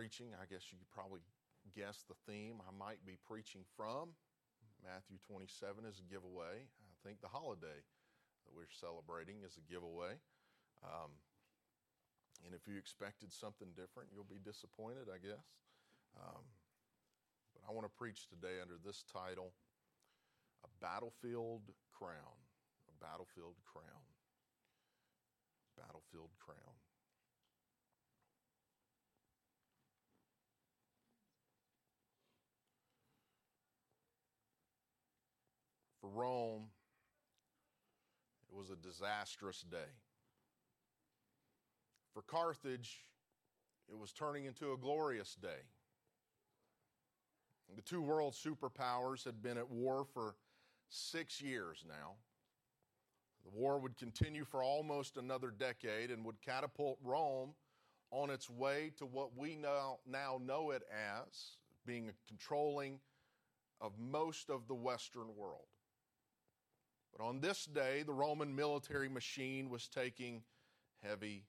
preaching. I guess you could probably guess the theme I might be preaching from. Matthew 27 is a giveaway. I think the holiday that we're celebrating is a giveaway. And if you expected something different, you'll be disappointed, I guess. But I want to preach today under this title, A Battlefield Crown. A Battlefield Crown. Battlefield Crown. For Rome, it was a disastrous day. For Carthage, it was turning into a glorious day. The two world superpowers had been at war for 6 years now. The war would continue for almost another decade and would catapult Rome on its way to what we now know it as, being controlling of most of the Western world. But on this day, the Roman military machine was taking heavy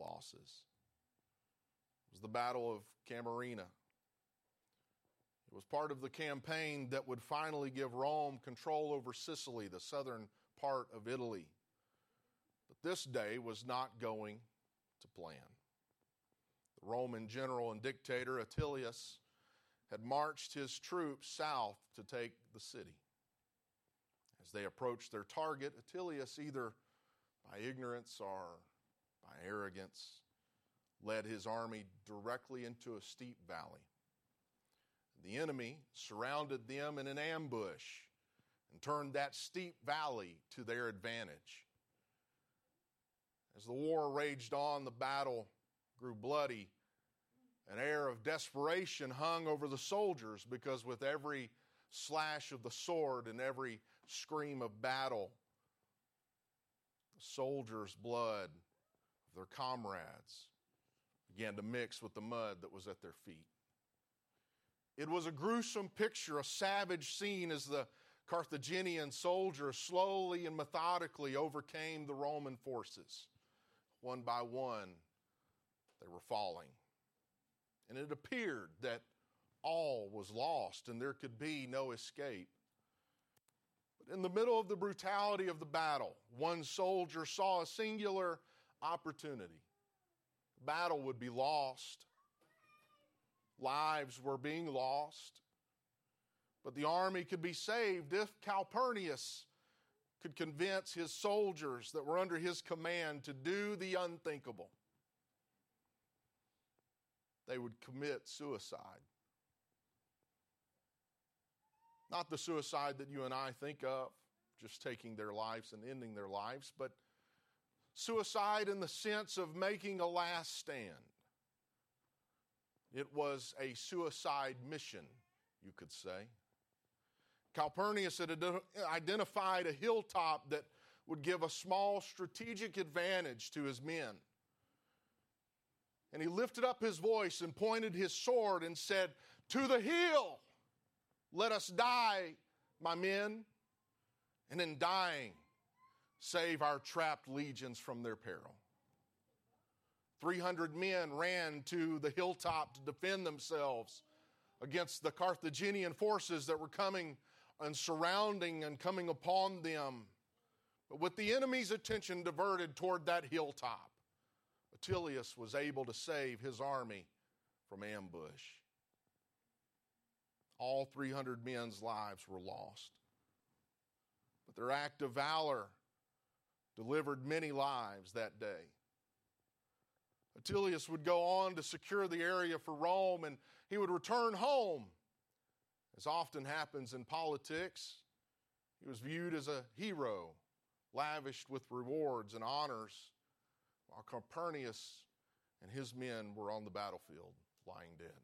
losses. It was the Battle of Camerina. It was part of the campaign that would finally give Rome control over Sicily, the southern part of Italy. But this day was not going to plan. The Roman general and dictator Attilius had marched his troops south to take the city. As they approached their target, Attilius, either by ignorance or by arrogance, led his army directly into a steep valley. The enemy surrounded them in an ambush and turned that steep valley to their advantage. As the war raged on, the battle grew bloody. An air of desperation hung over the soldiers because with every slash of the sword and every scream of battle, the soldiers' blood of their comrades began to mix with the mud that was at their feet. It was a gruesome picture, a savage scene as the Carthaginian soldiers slowly and methodically overcame the Roman forces. One by one, they were falling. And it appeared that all was lost and there could be no escape. But in the middle of the brutality of the battle, one soldier saw a singular opportunity. The battle would be lost. Lives were being lost, but the army could be saved if Calpurnius could convince his soldiers that were under his command to do the unthinkable. They would commit suicide. Not the suicide that you and I think of, just taking their lives and ending their lives, but suicide in the sense of making a last stand. It was a suicide mission, you could say. Calpurnius had identified a hilltop that would give a small strategic advantage to his men. And he lifted up his voice and pointed his sword and said, "To the hill! Let us die, my men, and in dying, save our trapped legions from their peril." 300 men ran to the hilltop to defend themselves against the Carthaginian forces that were coming and surrounding and coming upon them. But with the enemy's attention diverted toward that hilltop, Attilius was able to save his army from ambush. All 300 men's lives were lost. But their act of valor delivered many lives that day. Attilius would go on to secure the area for Rome, and he would return home. As often happens in politics, he was viewed as a hero, lavished with rewards and honors, while Calpurnius and his men were on the battlefield, lying dead.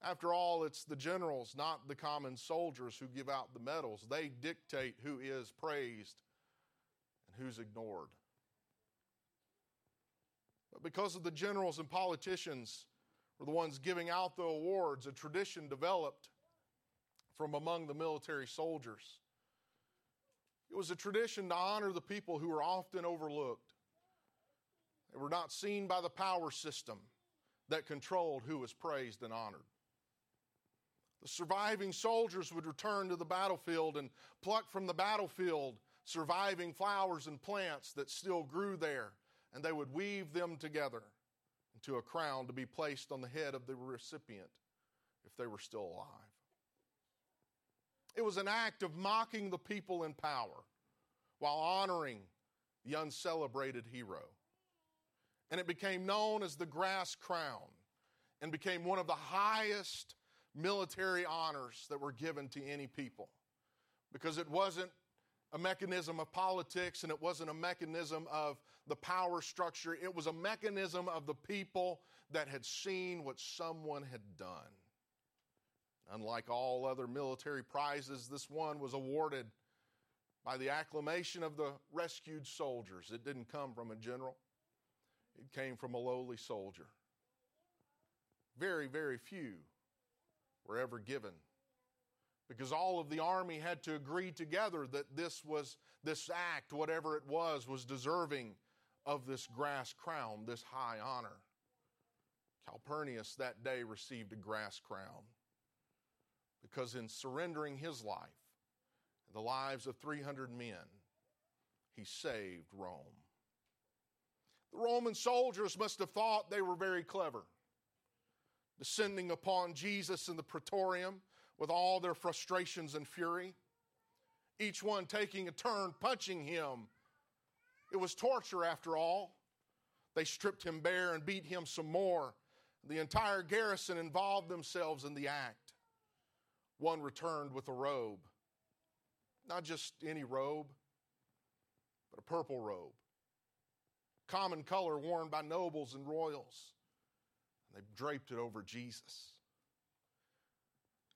After all, it's the generals, not the common soldiers, who give out the medals. They dictate who is praised and who's ignored. But because of the generals and politicians were the ones giving out the awards, a tradition developed from among the military soldiers. It was a tradition to honor the people who were often overlooked. They were not seen by the power system. that controlled who was praised and honored. The surviving soldiers would return to the battlefield and pluck from the battlefield surviving flowers and plants that still grew there, and they would weave them together into a crown to be placed on the head of the recipient if they were still alive. It was an act of mocking the people in power while honoring the uncelebrated hero. And it became known as the Grass Crown and became one of the highest military honors that were given to any people, because it wasn't a mechanism of politics and it wasn't a mechanism of the power structure. It was a mechanism of the people that had seen what someone had done. Unlike all other military prizes, this one was awarded by the acclamation of the rescued soldiers. It didn't come from a general. It came from a lowly soldier. Very, very few were ever given, because all of the army had to agree together that this act, whatever it was deserving of this grass crown, this high honor. Calpurnius that day received a grass crown, because in surrendering his life and the lives of 300 men, he saved Rome. The Roman soldiers must have thought they were very clever, descending upon Jesus in the praetorium with all their frustrations and fury, each one taking a turn, punching him. It was torture after all. They stripped him bare and beat him some more. The entire garrison involved themselves in the act. One returned with a robe, not just any robe, but a purple robe, common color worn by nobles and royals. And they draped it over Jesus.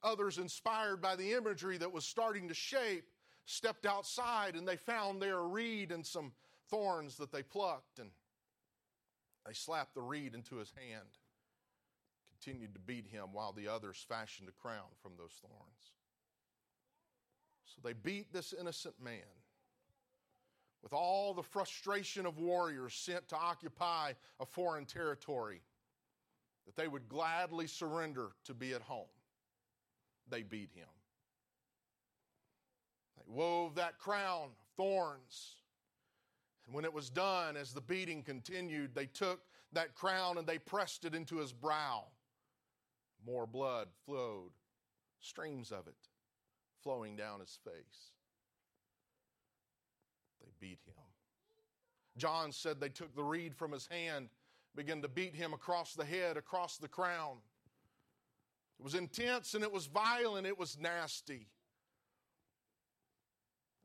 Others, inspired by the imagery that was starting to shape, stepped outside and they found there a reed and some thorns that they plucked, and they slapped the reed into his hand, continued to beat him while the others fashioned a crown from those thorns. So they beat this innocent man with all the frustration of warriors sent to occupy a foreign territory that they would gladly surrender to be at home. They beat him. They wove that crown of thorns. And when it was done, as the beating continued, they took that crown and they pressed it into his brow. More blood flowed, streams of it flowing down his face. They beat him. John said they took the reed from his hand, began to beat him across the head, across the crown. It was intense and it was violent. It was nasty.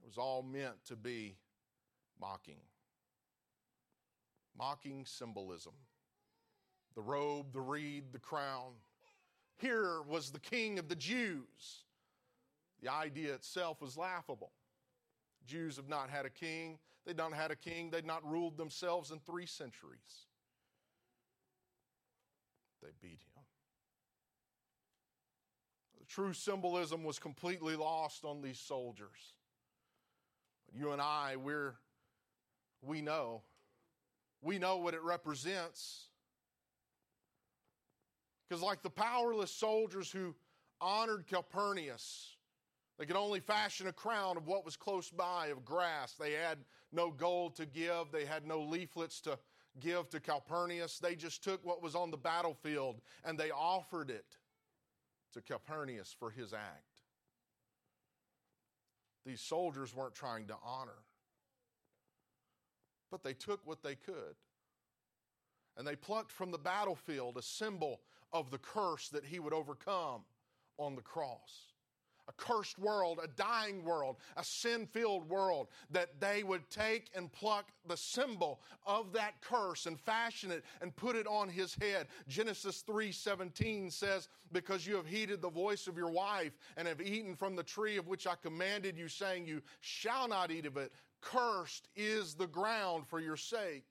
It was all meant to be mocking. Mocking symbolism. The robe, the reed, the crown. Here was the king of the Jews. The idea itself was laughable. Jews have not had a king. They've not had a king. They've not ruled themselves in 3 centuries. They beat him. The true symbolism was completely lost on these soldiers. But you and I, we know what it represents. Because like the powerless soldiers who honored Calpurnius, they could only fashion a crown of what was close by, of grass. They had no gold to give. They had no leaflets to give to Calpurnius. They just took what was on the battlefield and they offered it to Calpurnius for his act. These soldiers weren't trying to honor, but they took what they could. And they plucked from the battlefield a symbol of the curse that he would overcome on the cross. A cursed world, a dying world, a sin-filled world, that they would take and pluck the symbol of that curse and fashion it and put it on his head. Genesis 3.17 says, "Because you have heeded the voice of your wife and have eaten from the tree of which I commanded you, saying, you shall not eat of it. Cursed is the ground for your sake.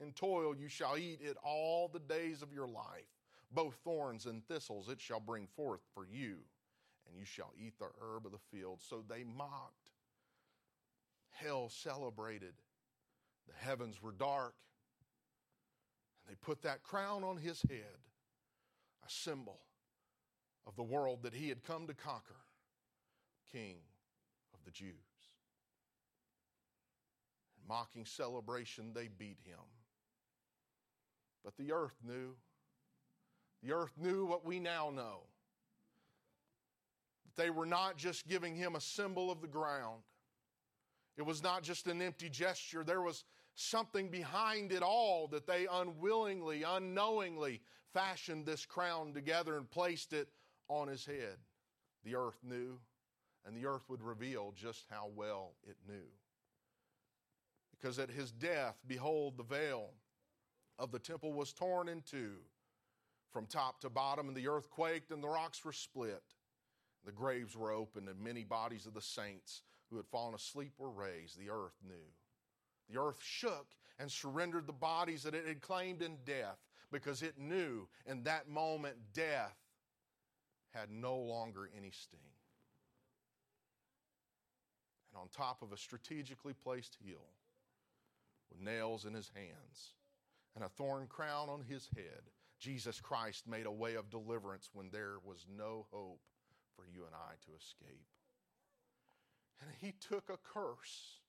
In toil you shall eat it all the days of your life. Both thorns and thistles it shall bring forth for you. And you shall eat the herb of the field." So they mocked. Hell celebrated. The heavens were dark. And They put that crown on his head, a symbol of the world that he had come to conquer, King of the Jews. In mocking celebration, they beat him. But the earth knew. The earth knew what we now know. That they were not just giving him a symbol of the ground. It was not just an empty gesture. There was something behind it all, that they unwillingly, unknowingly fashioned this crown together and placed it on his head. The earth knew, and the earth would reveal just how well it knew. Because at his death, behold, the veil of the temple was torn in two from top to bottom, and the earth quaked, and the rocks were split. The graves were opened, and many bodies of the saints who had fallen asleep were raised. The earth knew. The earth shook and surrendered the bodies that it had claimed in death, because it knew in that moment death had no longer any sting. And on top of a strategically placed hill, with nails in his hands and a thorn crown on his head, Jesus Christ made a way of deliverance when there was no hope for you and I to escape. And he took a curse,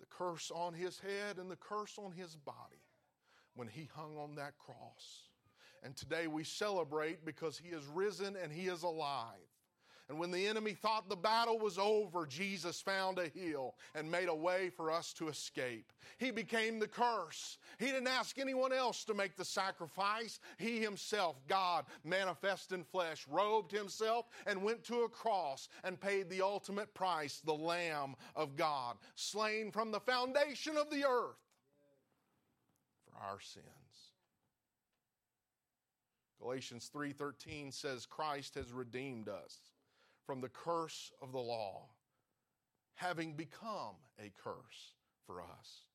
the curse on his head and the curse on his body, when he hung on that cross. And today we celebrate because he is risen and he is alive. And when the enemy thought the battle was over, Jesus found a hill and made a way for us to escape. He became the curse. He didn't ask anyone else to make the sacrifice. He himself, God, manifest in flesh, robed himself and went to a cross and paid the ultimate price, the Lamb of God, slain from the foundation of the earth for our sins. Galatians 3.13 says, Christ has redeemed us from the curse of the law, having become a curse for us.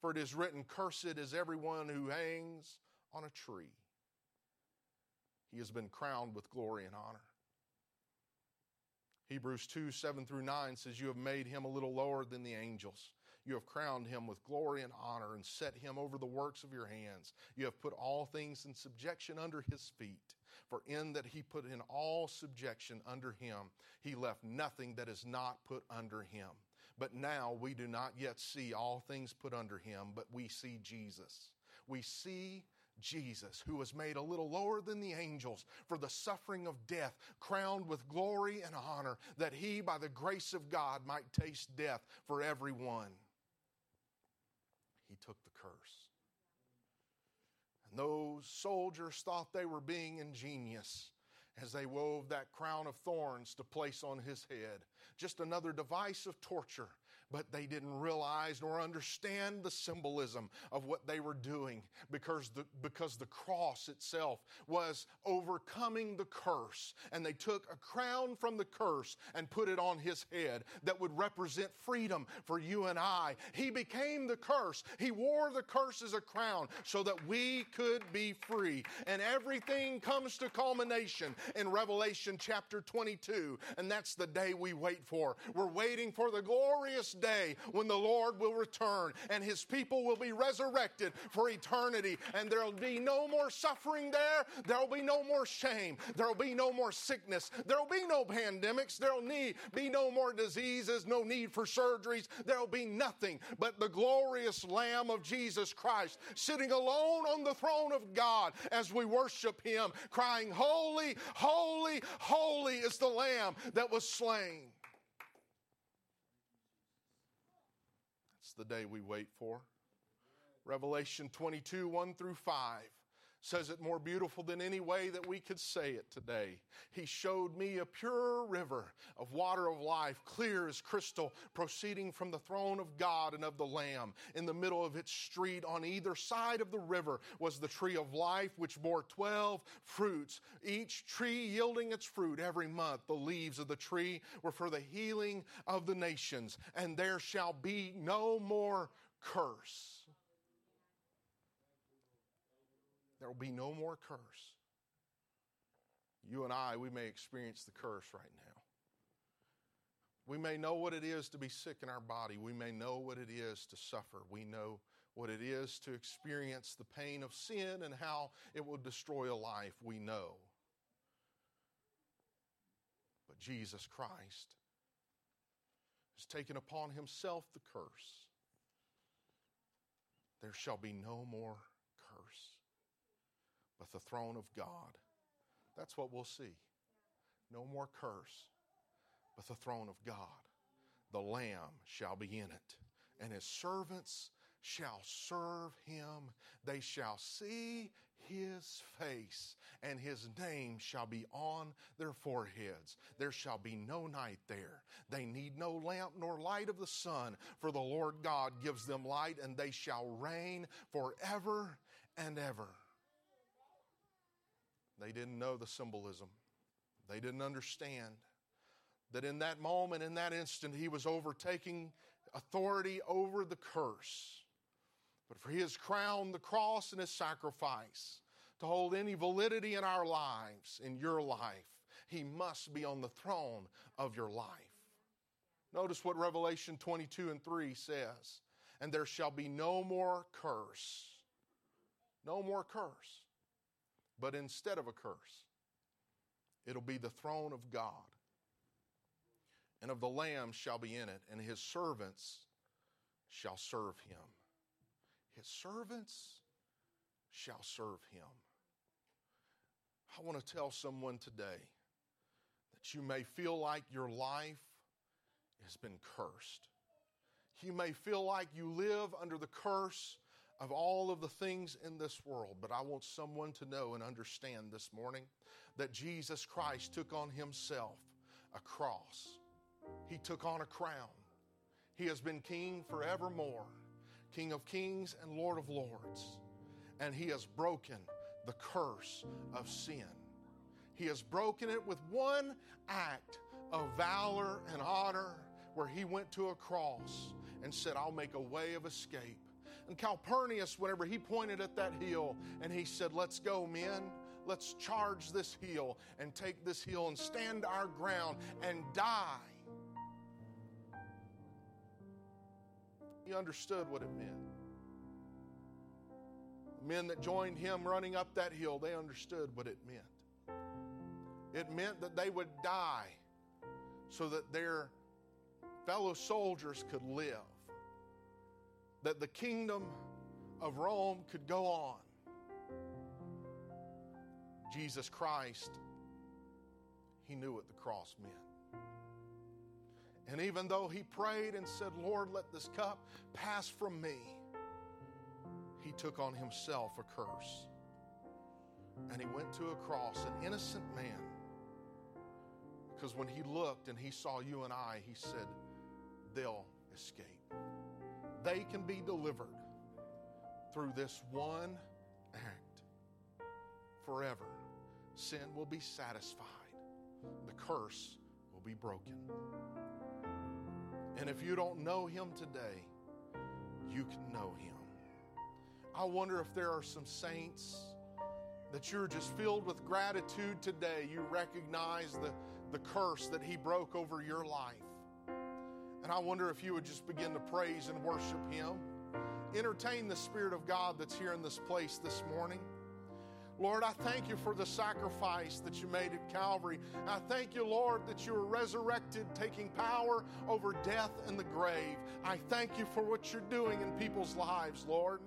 For it is written, cursed is everyone who hangs on a tree. He has been crowned with glory and honor. Hebrews 2:7-9 says, you have made him a little lower than the angels. You have crowned him with glory and honor and set him over the works of your hands. You have put all things in subjection under his feet. For in that he put in all subjection under him, he left nothing that is not put under him. But now we do not yet see all things put under him, but we see Jesus. We see Jesus, who was made a little lower than the angels for the suffering of death, crowned with glory and honor, that he, by the grace of God, might taste death for everyone. He took the curse. And those soldiers thought they were being ingenious as they wove that crown of thorns to place on his head. Just another device of torture. But they didn't realize nor understand the symbolism of what they were doing, because the cross itself was overcoming the curse. And they took a crown from the curse and put it on his head that would represent freedom for you and I. He became the curse. He wore the curse as a crown so that we could be free. And everything comes to culmination in Revelation chapter 22, and that's the day we wait for. We're waiting for the glorious day when the Lord will return and his people will be resurrected for eternity, and there'll be no more suffering there. There'll be no more shame. There'll be no more sickness. There'll be no pandemics. There'll be no more diseases, no need for surgeries. There'll be nothing but the glorious Lamb of Jesus Christ sitting alone on the throne of God as we worship him, crying, holy, holy, holy is the Lamb that was slain. That's the day we wait for. Revelation 22:1-5 says it more beautiful than any way that we could say it today. He showed me a pure river of water of life, clear as crystal, proceeding from the throne of God and of the Lamb. In the middle of its street, on either side of the river, was the tree of life, which bore 12 fruits, each tree yielding its fruit every month. The leaves of the tree were for the healing of the nations, and there shall be no more curse. There will be no more curse. You and I, we may experience the curse right now. We may know what it is to be sick in our body. We may know what it is to suffer. We know what it is to experience the pain of sin and how it will destroy a life, we know. But Jesus Christ has taken upon himself the curse. There shall be no more curse, but the throne of God. That's what we'll see. No more curse, but the throne of God. The Lamb shall be in it, and his servants shall serve him. They shall see his face, and his name shall be on their foreheads. There shall be no night there. They need no lamp nor light of the sun, for the Lord God gives them light, and they shall reign forever and ever. They didn't know the symbolism. They didn't understand that in that moment, in that instant, he was overtaking authority over the curse. But for his crown, the cross, and his sacrifice to hold any validity in our lives, in your life, he must be on the throne of your life. Notice what Revelation 22:3 says. And there shall be no more curse. No more curse. But instead of a curse, it'll be the throne of God. And of the Lamb shall be in it, and his servants shall serve him. His servants shall serve him. I want to tell someone today that you may feel like your life has been cursed. You may feel like you live under the curse of all of the things in this world, but I want someone to know and understand this morning that Jesus Christ took on himself a cross. He took on a crown. He has been king forevermore, King of kings and Lord of lords. And he has broken the curse of sin. He has broken it with one act of valor and honor, where he went to a cross and said, I'll make a way of escape. And Calpurnius, whenever he pointed at that hill and he said, let's go, men, let's charge this hill and take this hill and stand our ground and die. He understood what it meant. The men that joined him running up that hill, they understood what it meant. It meant that they would die so that their fellow soldiers could live, that the kingdom of Rome could go on. Jesus Christ, he knew what the cross meant. And even though he prayed and said, Lord, let this cup pass from me, he took on himself a curse. And he went to a cross, an innocent man. Because when he looked and he saw you and I, he said, they'll escape. They can be delivered through this one act. Forever, sin will be satisfied. The curse will be broken. And if you don't know him today, you can know him. I wonder if there are some saints that you're just filled with gratitude today. You recognize the curse that he broke over your life. And I wonder if you would just begin to praise and worship him. Entertain the Spirit of God that's here in this place this morning. Lord, I thank you for the sacrifice that you made at Calvary. I thank you, Lord, that you were resurrected, taking power over death and the grave. I thank you for what you're doing in people's lives, Lord.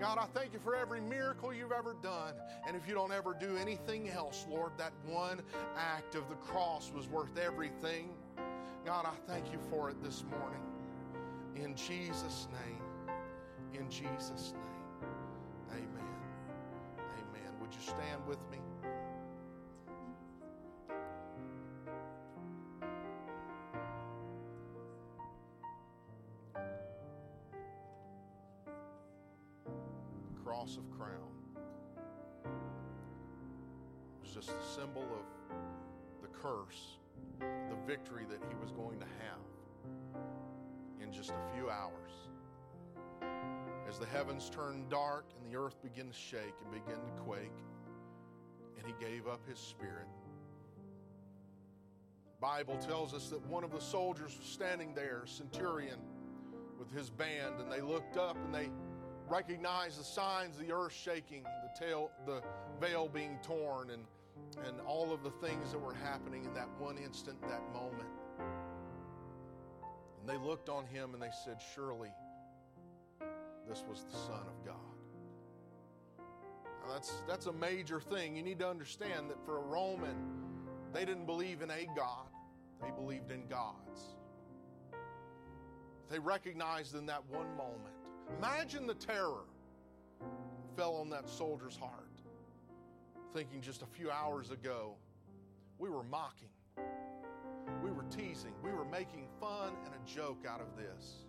God, I thank you for every miracle you've ever done. And if you don't ever do anything else, Lord, that one act of the cross was worth everything. God, I thank you for it this morning. In Jesus' name. In Jesus' name. Amen. Amen. Would you stand with me? The cross of crown was just the symbol of the curse, the victory that he was going to have in just a few hours. As the heavens turned dark and the earth began to shake and began to quake, and he gave up his spirit. The Bible tells us that one of the soldiers was standing there, a centurion, with his band, and they looked up and they recognize the signs, the earth shaking, the veil being torn, and all of the things that were happening in that one instant, that moment. And they looked on him and they said, surely this was the Son of God. Now that's a major thing. You need to understand that for a Roman, they didn't believe in a God. They believed in gods. They recognized in that one moment. Imagine the terror that fell on that soldier's heart, thinking just a few hours ago, we were mocking, we were teasing, we were making fun and a joke out of this.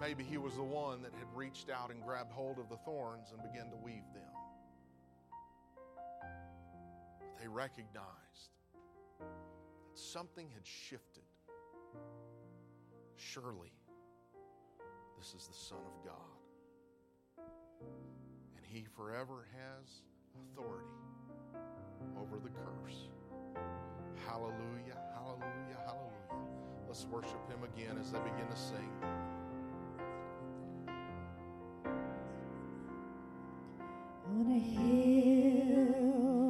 Maybe he was the one that had reached out and grabbed hold of the thorns and began to weave them. But they recognized that something had shifted. Surely, this is the Son of God. And He forever has authority over the curse. Hallelujah, hallelujah, hallelujah. Let's worship Him again as they begin to sing. On a hill